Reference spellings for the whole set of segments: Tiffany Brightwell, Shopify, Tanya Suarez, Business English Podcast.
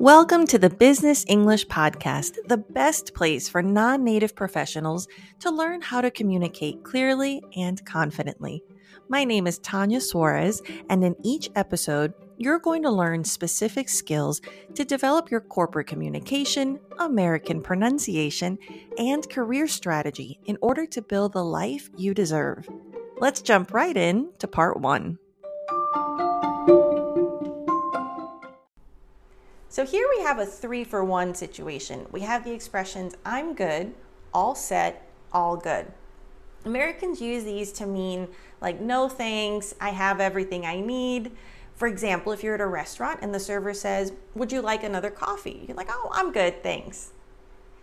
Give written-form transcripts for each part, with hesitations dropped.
Welcome to the Business English Podcast, the best place for non-native professionals to learn how to communicate clearly and confidently. My name is Tanya Suarez, and in each episode, you're going to learn specific skills to develop your corporate communication, American pronunciation, and career strategy in order to build the life you deserve. Let's jump right in to part one. So here we have a 3-for-1 situation. We have the expressions, I'm good, all set, all good. Americans use these to mean like, no thanks, I have everything I need. For example, if you're at a restaurant and the server says, would you like another coffee? You're like, oh, I'm good, thanks.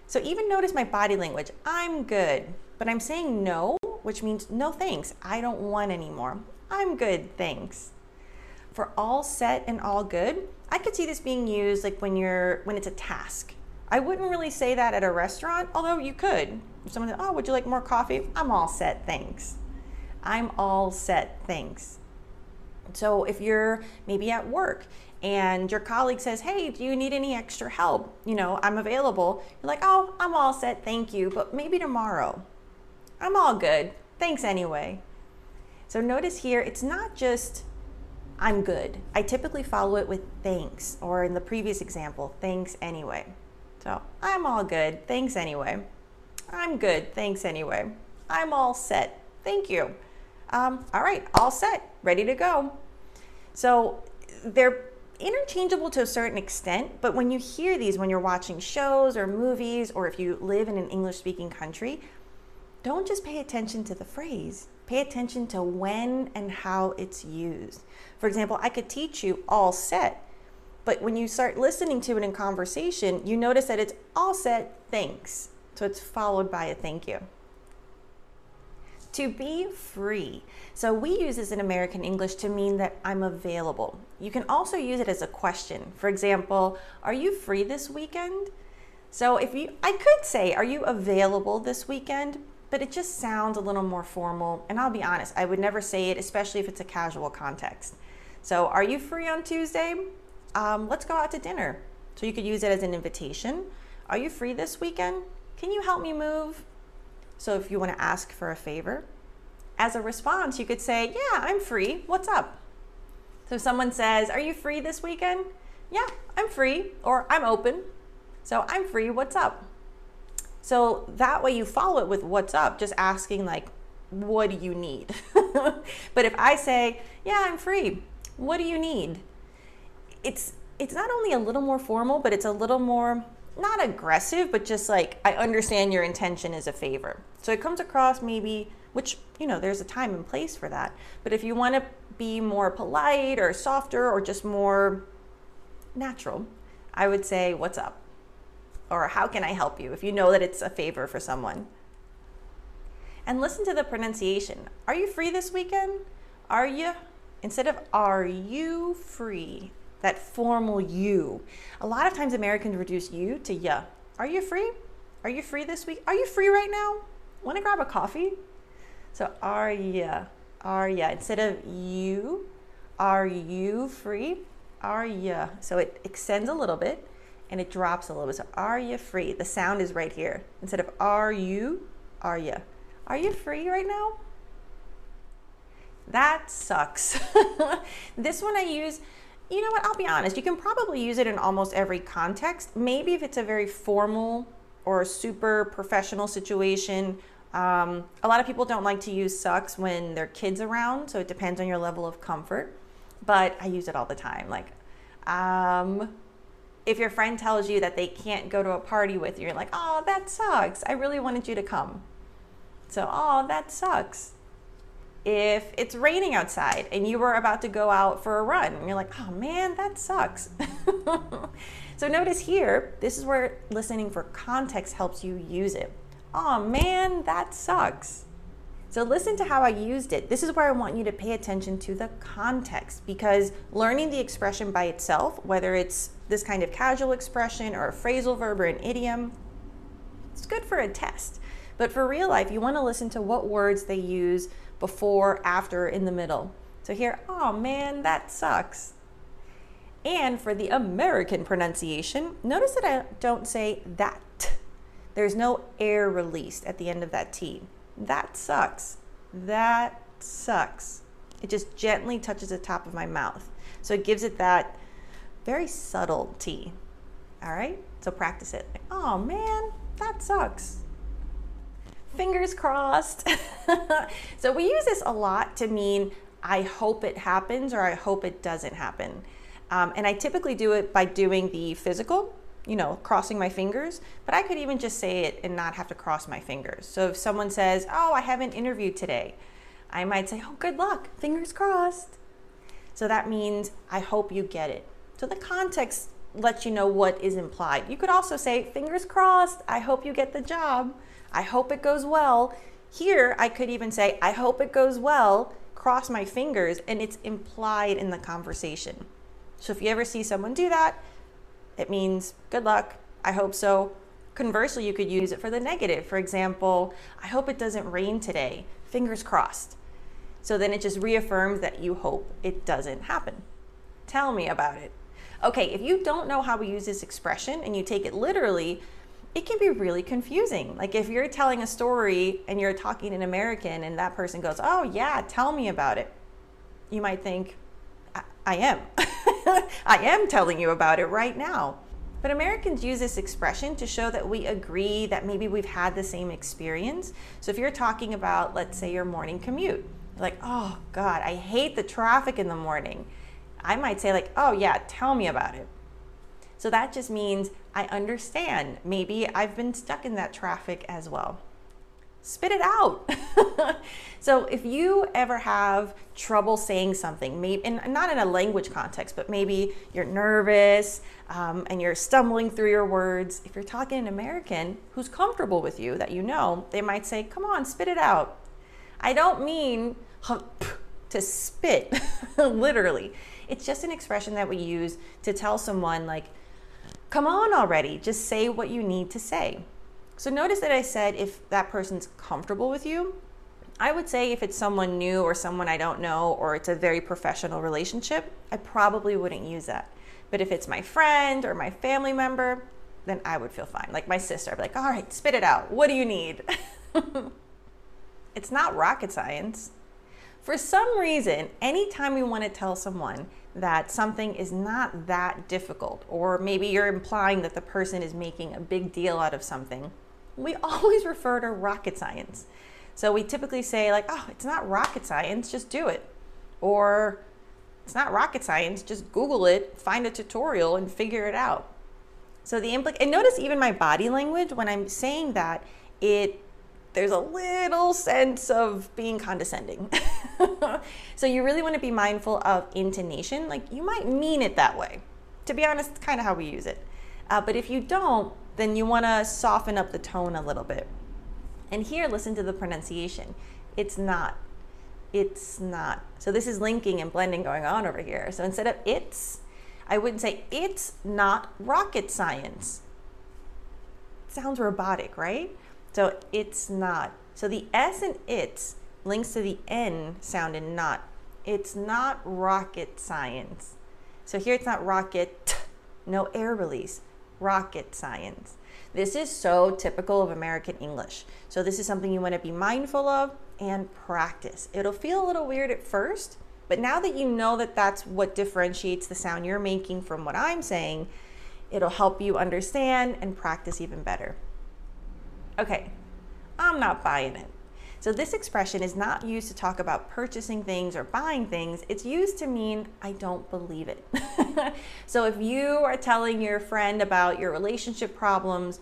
So even notice my body language, I'm good, but I'm saying no, which means no thanks, I don't want any more. I'm good, thanks. For all set and all good, I could see this being used like when it's a task. I wouldn't really say that at a restaurant, although you could. If someone said, oh, would you like more coffee? I'm all set, thanks. I'm all set, thanks. So if you're maybe at work and your colleague says, hey, do you need any extra help? You know, I'm available. You're like, oh, I'm all set, thank you, but maybe tomorrow. I'm all good, thanks anyway. So notice here, it's not just I'm good. I typically follow it with thanks, or in the previous example, thanks anyway. So I'm all good, thanks anyway. I'm good, thanks anyway. I'm all set, thank you. All right, all set, ready to go. So they're interchangeable to a certain extent, but when you hear these, when you're watching shows or movies, or if you live in an English-speaking country, don't just pay attention to the phrase. Pay attention to when and how it's used. For example, I could teach you all set, but when you start listening to it in conversation, you notice that it's all set, thanks. So it's followed by a thank you. To be free. So we use this in American English to mean that I'm available. You can also use it as a question. For example, are you free this weekend? So I could say, are you available this weekend? But it just sounds a little more formal, and I'll be honest, I would never say it, especially if it's a casual context. So, are you free on Tuesday? Let's go out to dinner. So you could use it as an invitation. Are you free this weekend? Can you help me move? So if you want to ask for a favor. As a response, you could say, yeah, I'm free, what's up? So if someone says, are you free this weekend? Yeah, I'm free, or I'm open. So I'm free, what's up? So that way you follow it with what's up, just asking like, what do you need? But if I say, yeah, I'm free, what do you need? It's not only a little more formal, but it's a little more, not aggressive, but just like, I understand your intention is a favor. So it comes across maybe, which, you know, there's a time and place for that. But if you want to be more polite or softer or just more natural, I would say, what's up? Or how can I help you if you know that it's a favor for someone? And listen to the pronunciation. Are you free this weekend? Are you? Instead of are you free, that formal you. A lot of times Americans reduce you to ya. Are you free? Are you free this week? Are you free right now? Want to grab a coffee? So are ya? Are ya? Instead of you, are you free? Are ya? So it extends a little bit. And it drops a little bit. So are you free? The sound is right here. Instead of are you, are ya? Are you free right now? That sucks. This one I use, you know what, I'll be honest. You can probably use it in almost every context. Maybe if it's a very formal or super professional situation. A lot of people don't like to use sucks when their kids around. So it depends on your level of comfort. But I use it all the time. Like, if your friend tells you that they can't go to a party with you, you're like, oh, that sucks. I really wanted you to come. So, oh, that sucks. If it's raining outside and you were about to go out for a run, and you're like, oh man, that sucks. So notice here, this is where listening for context helps you use it. Oh man, that sucks. So listen to how I used it. This is where I want you to pay attention to the context, because learning the expression by itself, whether it's this kind of casual expression or a phrasal verb or an idiom, it's good for a test. But for real life, you want to listen to what words they use before, after, in the middle. So here, oh man, that sucks. And for the American pronunciation, notice that I don't say that. There's no air released at the end of that T. That sucks. That sucks. It just gently touches the top of my mouth. So it gives it that very subtle T. All right, so practice it. Like, oh man, that sucks. Fingers crossed. So we use this a lot to mean, I hope it happens or I hope it doesn't happen. And I typically do it by doing the physical, you know, crossing my fingers, but I could even just say it and not have to cross my fingers. So if someone says, oh, I have an interview today, I might say, oh, good luck, fingers crossed. So that means I hope you get it. So the context lets you know what is implied. You could also say, fingers crossed, I hope you get the job. I hope it goes well. Here, I could even say, I hope it goes well, cross my fingers, and it's implied in the conversation. So if you ever see someone do that, it means good luck, I hope so. Conversely, you could use it for the negative. For example, I hope it doesn't rain today, fingers crossed. So then it just reaffirms that you hope it doesn't happen. Tell me about it. Okay, if you don't know how we use this expression and you take it literally, it can be really confusing. Like if you're telling a story and you're talking in American and that person goes, oh yeah, tell me about it. You might think, I am. I am telling you about it right now. But Americans use this expression to show that we agree that maybe we've had the same experience. So if you're talking about, let's say, your morning commute, like, oh God, I hate the traffic in the morning. I might say like, oh yeah, tell me about it. So that just means I understand. Maybe I've been stuck in that traffic as well. Spit it out. So if you ever have trouble saying something, maybe, and not in a language context, but maybe you're nervous and you're stumbling through your words, if you're talking an American who's comfortable with you, that you know, they might say, come on, spit it out. I don't mean to spit, literally. It's just an expression that we use to tell someone like, come on already, just say what you need to say. So notice that I said if that person's comfortable with you. I would say if it's someone new or someone I don't know or it's a very professional relationship, I probably wouldn't use that. But if it's my friend or my family member, then I would feel fine. Like my sister, I'd be like, all right, spit it out. What do you need? It's not rocket science. For some reason, anytime we want to tell someone that something is not that difficult, or maybe you're implying that the person is making a big deal out of something, we always refer to rocket science. So we typically say like, oh, it's not rocket science, just do it. Or it's not rocket science, just Google it, find a tutorial and figure it out. So the and notice even my body language, when I'm saying that, there's a little sense of being condescending. So you really want to be mindful of intonation. Like you might mean it that way. To be honest, it's kind of how we use it. But if you don't, then you want to soften up the tone a little bit. And here, listen to the pronunciation. It's not. It's not. So this is linking and blending going on over here. So instead of it's, I wouldn't say it's not rocket science. It sounds robotic, right? So it's not. So the S in it's links to the N sound in not. It's not rocket science. So here it's not rocket, no air release, rocket science. This is so typical of American English. So this is something you want to be mindful of and practice. It'll feel a little weird at first, but now that you know that that's what differentiates the sound you're making from what I'm saying, it'll help you understand and practice even better. Okay, I'm not buying it. So this expression is not used to talk about purchasing things or buying things. It's used to mean, I don't believe it. So if you are telling your friend about your relationship problems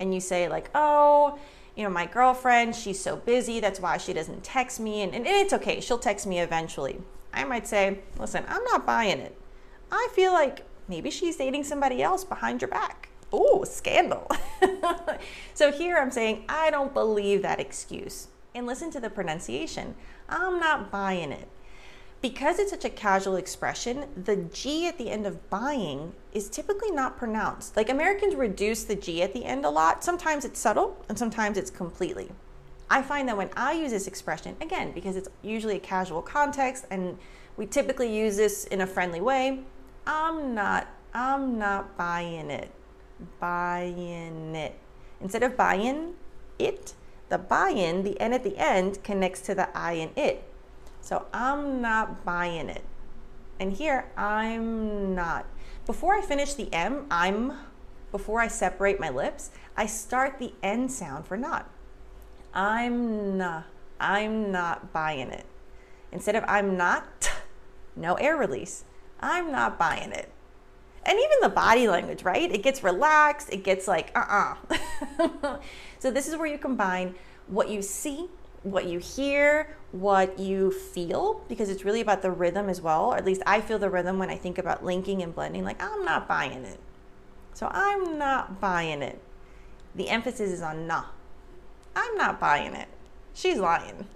and you say like, oh, you know, my girlfriend, she's so busy. That's why she doesn't text me. And it's okay, she'll text me eventually. I might say, listen, I'm not buying it. I feel like maybe she's dating somebody else behind your back. Oh, scandal. So here I'm saying, I don't believe that excuse. And listen to the pronunciation. I'm not buying it. Because it's such a casual expression, the G at the end of buying is typically not pronounced. Like Americans reduce the G at the end a lot. Sometimes it's subtle and sometimes it's completely. I find that when I use this expression, again, because it's usually a casual context and we typically use this in a friendly way, I'm not buying it. Buying it. Instead of buying it, the buy-in, the N at the end, connects to the I in it. So I'm not buying it. And here, I'm not. Before I finish the M, I'm, before I separate my lips, I start the N sound for not. I'm not buying it. Instead of I'm not, no air release. I'm not buying it. And even the body language, right? It gets relaxed. It gets like, So this is where you combine what you see, what you hear, what you feel, because it's really about the rhythm as well. Or at least I feel the rhythm when I think about linking and blending, like I'm not buying it. So I'm not buying it. The emphasis is on nah. I'm not buying it. She's lying.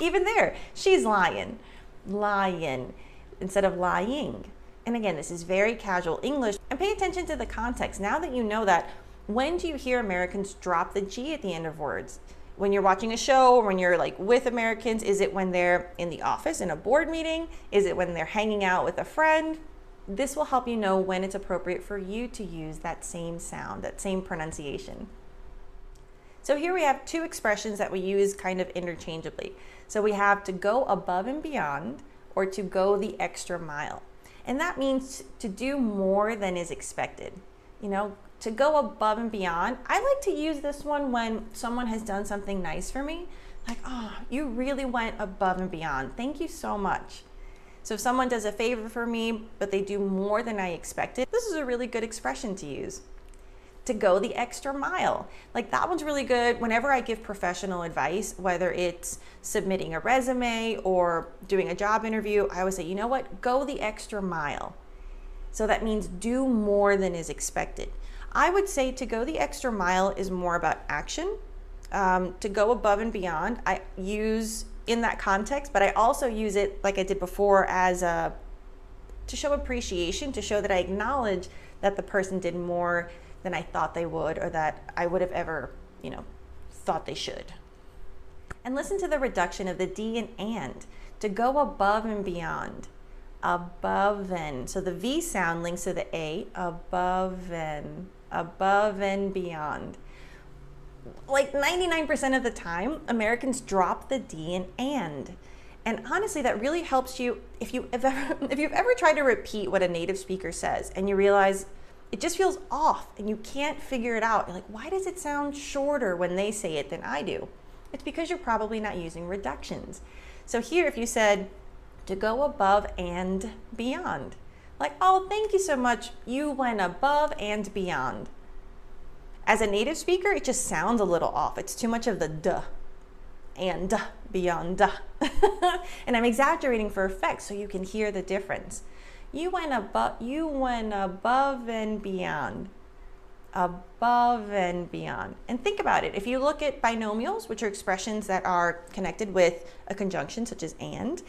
Even there, she's lying. Lying instead of lying. And again, this is very casual English. And pay attention to the context. Now that you know that, when do you hear Americans drop the G at the end of words? When you're watching a show, or when you're like with Americans, is it when they're in the office in a board meeting? Is it when they're hanging out with a friend? This will help you know when it's appropriate for you to use that same sound, that same pronunciation. So here we have two expressions that we use kind of interchangeably. So we have to go above and beyond, or to go the extra mile. And that means to do more than is expected. You know, to go above and beyond. I like to use this one when someone has done something nice for me. Like, oh, you really went above and beyond. Thank you so much. So if someone does a favor for me, but they do more than I expected, this is a really good expression to use. To go the extra mile. Like that one's really good whenever I give professional advice, whether it's submitting a resume or doing a job interview, I always say, you know what, go the extra mile. So that means do more than is expected. I would say to go the extra mile is more about action. To go above and beyond, I use in that context, but I also use it like I did before as to show appreciation, to show that I acknowledge that the person did more than I thought they would, or that I would have ever, you know, thought they should. And listen to the reduction of the D in and. To go above and beyond. Above and. So the V sound links to the A. Above and. Above and beyond. Like 99% of the time, Americans drop the D in and. And honestly, that really helps you if you've ever tried to repeat what a native speaker says and you realize it just feels off and you can't figure it out. You're like, why does it sound shorter when they say it than I do? It's because you're probably not using reductions. So here, if you said to go above and beyond, like, oh, thank you so much. You went above and beyond. As a native speaker, it just sounds a little off. It's too much of the duh and duh, beyond duh. And I'm exaggerating for effect so you can hear the difference. You went above and beyond. Above and beyond. And think about it. If you look at binomials, which are expressions that are connected with a conjunction such as and,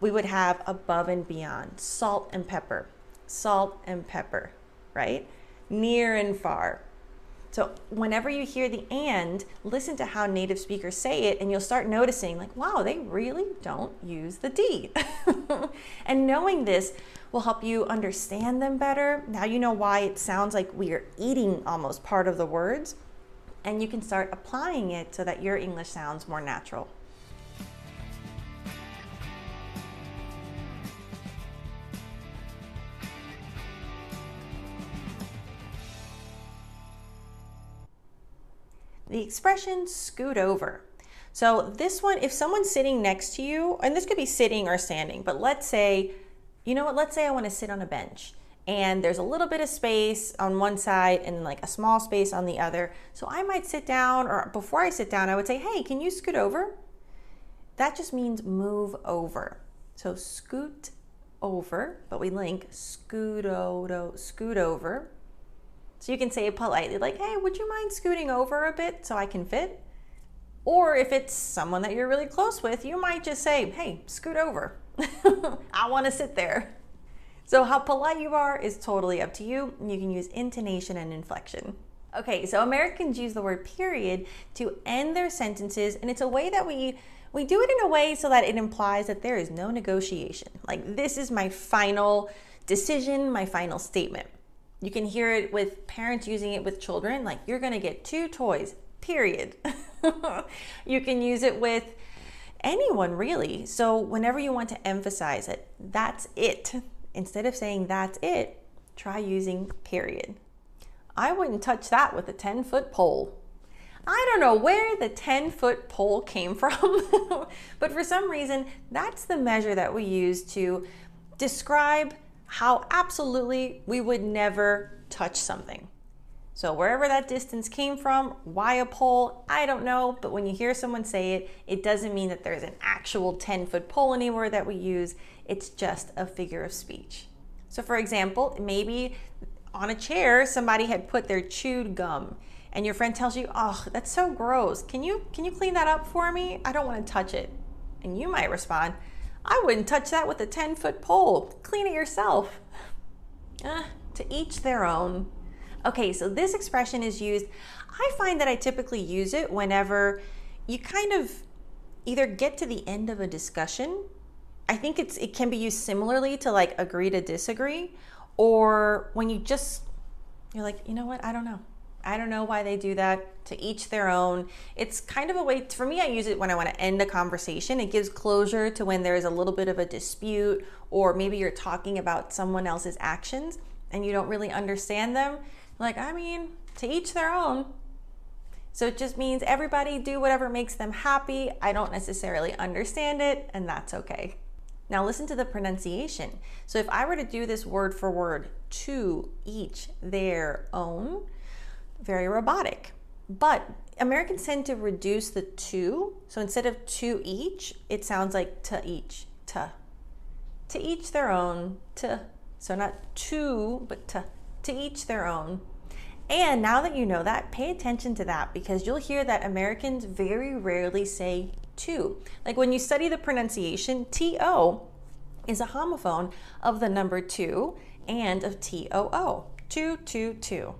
we would have above and beyond. Salt and pepper. Salt and pepper, right? Near and far. So whenever you hear the and, listen to how native speakers say it and you'll start noticing like, wow, they really don't use the D. And knowing this will help you understand them better. Now you know why it sounds like we are eating almost part of the words, and you can start applying it so that your English sounds more natural. The expression scoot over. So this one, if someone's sitting next to you, and this could be sitting or standing, but let's say, you know what, let's say I want to sit on a bench and there's a little bit of space on one side and like a small space on the other. So I might sit down, or before I sit down, I would say, hey, can you scoot over? That just means move over. So scoot over, but we link scoot over. So you can say it politely, like, hey, would you mind scooting over a bit so I can fit? Or if it's someone that you're really close with, you might just say, hey, scoot over. I want to sit there. So how polite you are is totally up to you. You can use intonation and inflection. Okay, so Americans use the word period to end their sentences, and it's a way that we do it in a way so that it implies that there is no negotiation. Like, this is my final decision, my final statement. You can hear it with parents using it with children, like, you're gonna get 2 toys, period. You can use it with anyone, really. So whenever you want to emphasize it, that's it. Instead of saying that's it, try using period. I wouldn't touch that with a 10-foot pole. I don't know where the 10-foot pole came from, but for some reason, that's the measure that we use to describe how absolutely we would never touch something. So wherever that distance came from, why a pole, I don't know, but when you hear someone say it, it doesn't mean that there's an actual 10-foot pole anywhere that we use, it's just a figure of speech. So for example, maybe on a chair, somebody had put their chewed gum and your friend tells you, oh, that's so gross. Can you clean that up for me? I don't want to touch it. And you might respond, I wouldn't touch that with a 10-foot pole. Clean it yourself. To each their own. Okay, so this expression is used. I find that I typically use it whenever you kind of either get to the end of a discussion. I think it can be used similarly to like agree to disagree, or when you're like, you know what, I don't know. I don't know why they do that, to each their own. It's kind of a way, for me, I use it when I want to end a conversation. It gives closure to when there is a little bit of a dispute, or maybe you're talking about someone else's actions and you don't really understand them. Like, I mean, to each their own. So it just means everybody do whatever makes them happy. I don't necessarily understand it, and that's okay. Now listen to the pronunciation. So if I were to do this word for word, to each their own, very robotic, but Americans tend to reduce the to. So instead of to each, it sounds like to each, to each their own, to. So not to, but to each their own. And now that you know that, pay attention to that, because you'll hear that Americans very rarely say to. Like when you study the pronunciation, to is a homophone of the number 2 and of too, two.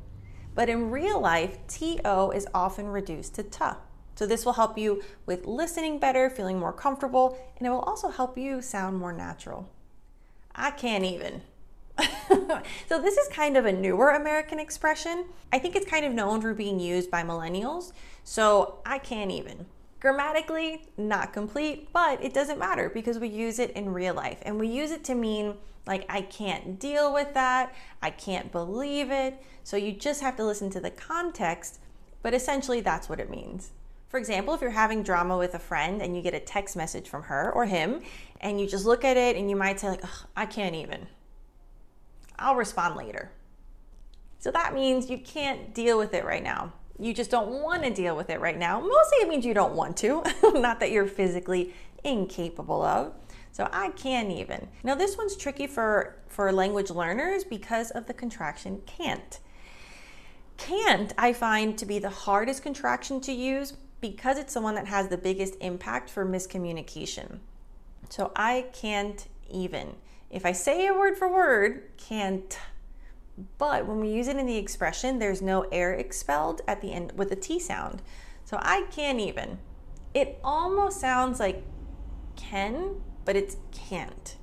But in real life, to is often reduced to ta. So this will help you with listening better, feeling more comfortable, and it will also help you sound more natural. I can't even. So this is kind of a newer American expression. I think it's kind of known for being used by millennials. So I can't even. Grammatically, not complete, but it doesn't matter because we use it in real life. And we use it to mean like, I can't deal with that, I can't believe it. So you just have to listen to the context, but essentially that's what it means. For example, if you're having drama with a friend and you get a text message from her or him, and you just look at it and you might say like, I can't even. I'll respond later. So that means you can't deal with it right now. You just don't want to deal with it right now. Mostly it means you don't want to, not that you're physically incapable of. So I can't even. Now this one's tricky for language learners because of the contraction can't. Can't I find to be the hardest contraction to use because it's the one that has the biggest impact for miscommunication. So I can't even. If I say a word for word, can't. But when we use it in the expression, there's no air expelled at the end with a T sound. So I can't even. It almost sounds like can, but it's can't.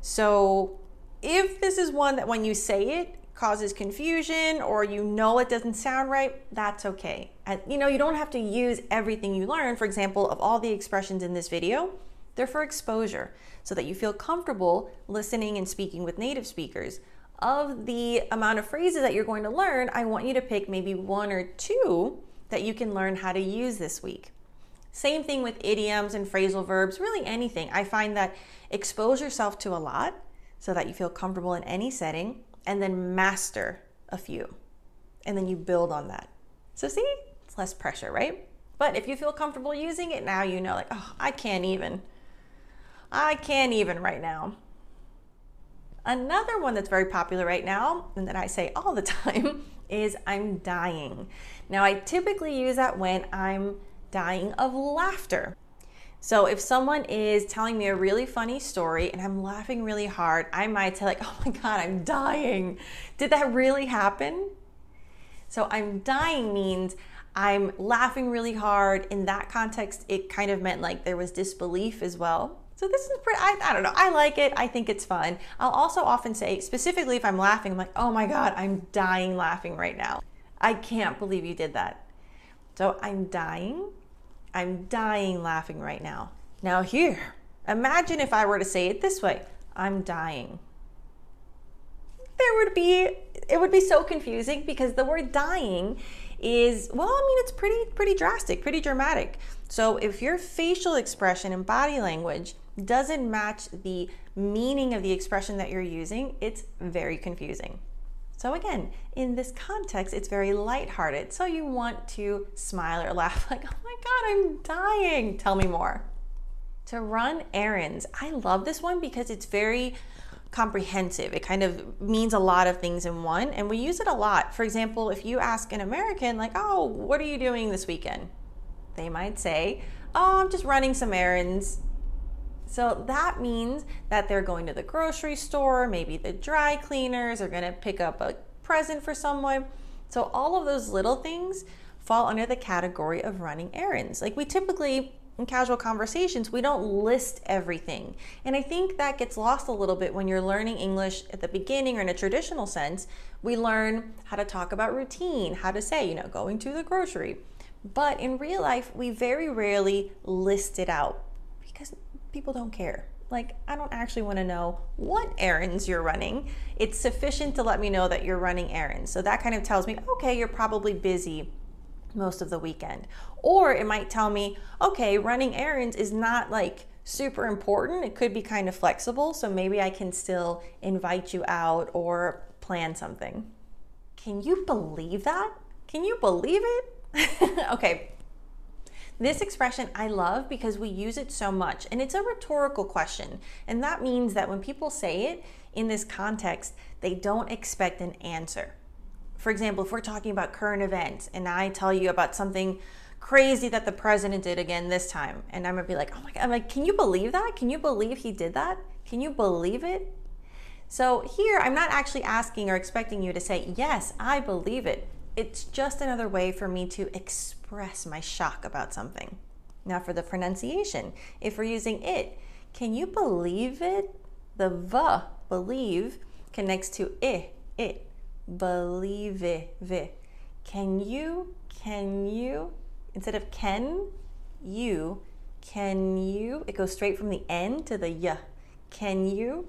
So if this is one that when you say it causes confusion, or you know it doesn't sound right, that's okay. And you know, you don't have to use everything you learn. For example, of all the expressions in this video, they're for exposure so that you feel comfortable listening and speaking with native speakers. Of the amount of phrases that you're going to learn, I want you to pick maybe 1 or 2 that you can learn how to use this week. Same thing with idioms and phrasal verbs, really anything. I find that expose yourself to a lot so that you feel comfortable in any setting, and then master a few, and then you build on that. So see, it's less pressure, right? But if you feel comfortable using it now, you know, like, oh, I can't even. I can't even right now. Another one that's very popular right now, and that I say all the time, is I'm dying. Now I typically use that when I'm dying of laughter. So if someone is telling me a really funny story and I'm laughing really hard, I might say like, oh my God, I'm dying. Did that really happen? So I'm dying means I'm laughing really hard. In that context, it kind of meant like there was disbelief as well. So this is pretty, I don't know, I like it, I think it's fun. I'll also often say, specifically if I'm laughing, I'm like, oh my God, I'm dying laughing right now. I can't believe you did that. So I'm dying laughing right now. Now here, imagine if I were to say it this way, I'm dying. It would be so confusing because the word dying is, well, I mean, it's pretty drastic, pretty dramatic. So if your facial expression and body language doesn't match the meaning of the expression that you're using, it's very confusing. So again, in this context, it's very lighthearted. So you want to smile or laugh like, oh my God, I'm dying. Tell me more. To run errands. I love this one because it's very comprehensive. It kind of means a lot of things in one, and we use it a lot. For example, if you ask an American like, oh, what are you doing this weekend? They might say, oh, I'm just running some errands. So that means that they're going to the grocery store, maybe the dry cleaners, are gonna pick up a present for someone. So all of those little things fall under the category of running errands. Like we typically, in casual conversations, we don't list everything. And I think that gets lost a little bit when you're learning English at the beginning or in a traditional sense. We learn how to talk about routine, how to say, you know, going to the grocery. But in real life, we very rarely list it out because people don't care. Like, I don't actually want to know what errands you're running. It's sufficient to let me know that you're running errands. So that kind of tells me, okay, you're probably busy most of the weekend. Or it might tell me, okay, running errands is not like super important. It could be kind of flexible. So maybe I can still invite you out or plan something. Can you believe that? Can you believe it? Okay. This expression I love because we use it so much, and it's a rhetorical question. And that means that when people say it in this context, they don't expect an answer. For example, if we're talking about current events and I tell you about something crazy that the president did again this time, and I'm gonna be like, oh my God, I'm like, can you believe that? Can you believe he did that? Can you believe it? So here, I'm not actually asking or expecting you to say, yes, I believe it. It's just another way for me to express my shock about something. Now for the pronunciation, if we're using it, can you believe it? The V, believe, connects to I, it. Believe it. Can you, instead of can you, it goes straight from the N to the Y. Can you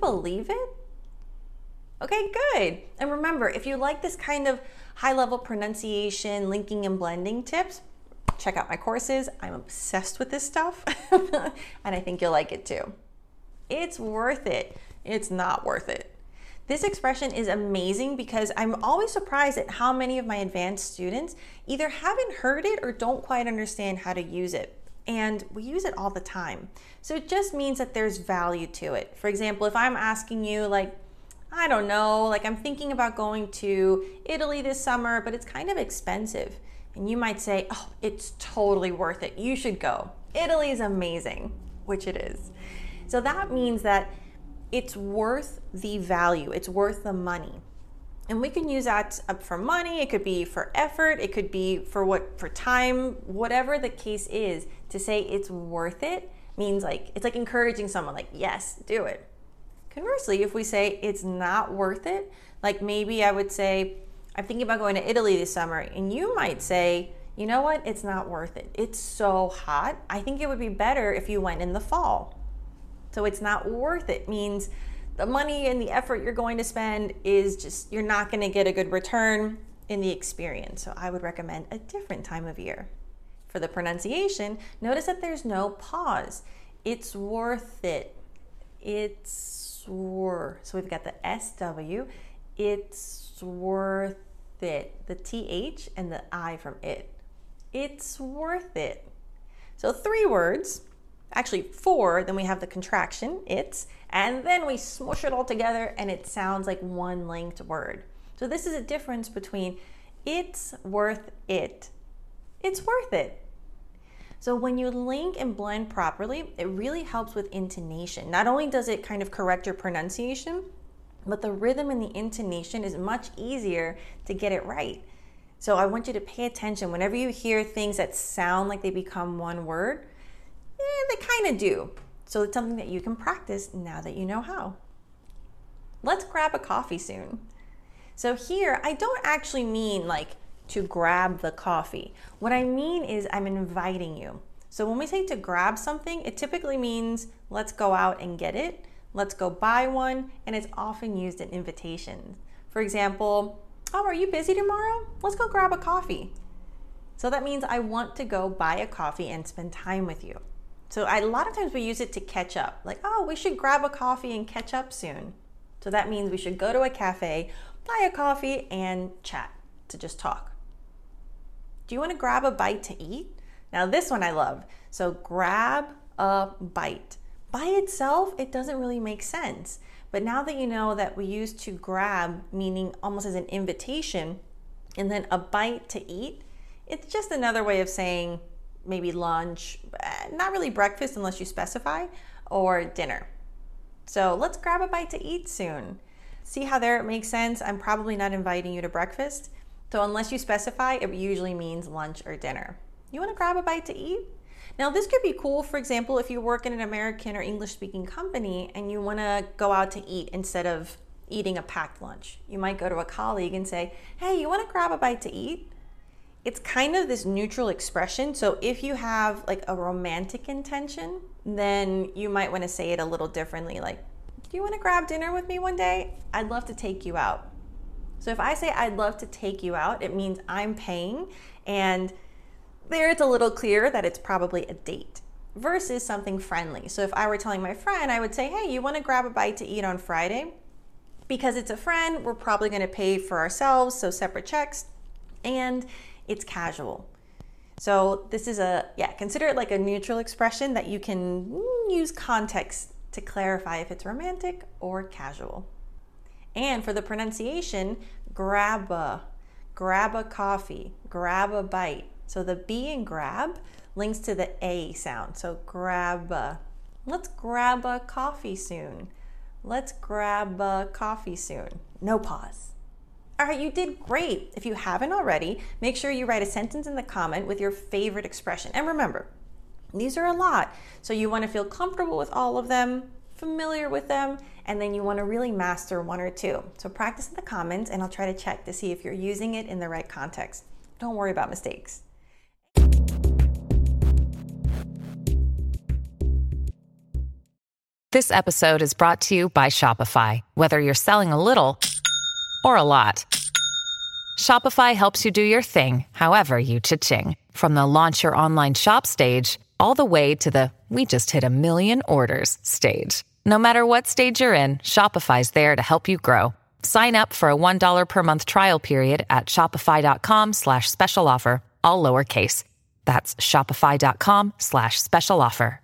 believe it? Okay, good. And remember, if you like this kind of high level pronunciation, linking and blending tips, check out my courses. I'm obsessed with this stuff and I think you'll like it too. It's worth it. It's not worth it. This expression is amazing because I'm always surprised at how many of my advanced students either haven't heard it or don't quite understand how to use it. And we use it all the time. So it just means that there's value to it. For example, if I'm asking you like, I don't know, like I'm thinking about going to Italy this summer, but it's kind of expensive. And you might say, oh, it's totally worth it. You should go. Italy is amazing, which it is. So that means that it's worth the value, it's worth the money. And we can use that for money, it could be for effort, it could be for time, whatever the case is. To say it's worth it means like, it's like encouraging someone like, yes, do it. Conversely, if we say it's not worth it, like maybe I would say, I'm thinking about going to Italy this summer, and you might say, you know what, it's not worth it. It's so hot. I think it would be better if you went in the fall. So it's not worth it means the money and the effort you're going to spend is just, you're not going to get a good return in the experience. So I would recommend a different time of year. For the pronunciation, notice that there's no pause. It's worth it. It's worth. So we've got the SW. It's worth it. The TH and the I from it. It's worth it. So three words. Actually four, then we have the contraction, it's, and then we smush it all together and it sounds like one linked word. So this is a difference between it's worth it, it's worth it. So when you link and blend properly, it really helps with intonation. Not only does it kind of correct your pronunciation, but the rhythm and the intonation is much easier to get it right. So I want you to pay attention whenever you hear things that sound like they become one word. They kind of do. So it's something that you can practice now that you know how. Let's grab a coffee soon. So here, I don't actually mean like to grab the coffee. What I mean is I'm inviting you. So when we say to grab something, it typically means let's go out and get it, let's go buy one, and it's often used in invitations. For example, oh, are you busy tomorrow? Let's go grab a coffee. So that means I want to go buy a coffee and spend time with you. So a lot of times we use it to catch up. Like, oh, we should grab a coffee and catch up soon. So that means we should go to a cafe, buy a coffee, and chat, to just talk. Do you want to grab a bite to eat? Now this one I love. So grab a bite. By itself, it doesn't really make sense. But now that you know that we use to grab, meaning almost as an invitation, and then a bite to eat, it's just another way of saying maybe lunch, not really breakfast unless you specify, or dinner. So let's grab a bite to eat soon. See how there it makes sense? I'm probably not inviting you to breakfast. So unless you specify, it usually means lunch or dinner. You want to grab a bite to eat? Now this could be cool, for example, if you work in an American or English-speaking company and you want to go out to eat instead of eating a packed lunch. You might go to a colleague and say, hey, you want to grab a bite to eat? It's kind of this neutral expression, so if you have like a romantic intention, then you might want to say it a little differently, like, do you want to grab dinner with me one day? I'd love to take you out. So if I say I'd love to take you out, it means I'm paying, and there it's a little clearer that it's probably a date versus something friendly. So if I were telling my friend, I would say, hey, you want to grab a bite to eat on Friday? Because it's a friend, we're probably going to pay for ourselves, so separate checks, and it's casual. So this is consider it like a neutral expression that you can use context to clarify if it's romantic or casual. And for the pronunciation, grab a coffee, grab a bite. So the B in grab links to the A sound. So grab a. Let's grab a coffee soon. Let's grab a coffee soon. No pause. All right, you did great. If you haven't already, make sure you write a sentence in the comment with your favorite expression. And remember, these are a lot. So you want to feel comfortable with all of them, familiar with them, and then you want to really master one or two. So practice in the comments and I'll try to check to see if you're using it in the right context. Don't worry about mistakes. This episode is brought to you by Shopify. Whether you're selling a little or a lot, Shopify helps you do your thing, however you cha-ching. From the launch your online shop stage, all the way to the we just hit a million orders stage. No matter what stage you're in, Shopify's there to help you grow. Sign up for a $1 per month trial period at shopify.com/special offer, all lowercase. That's shopify.com/special offer.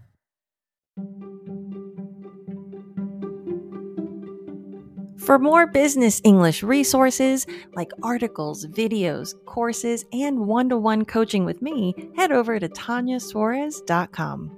For more business English resources like articles, videos, courses, and one-to-one coaching with me, head over to TanyaSuarez.com.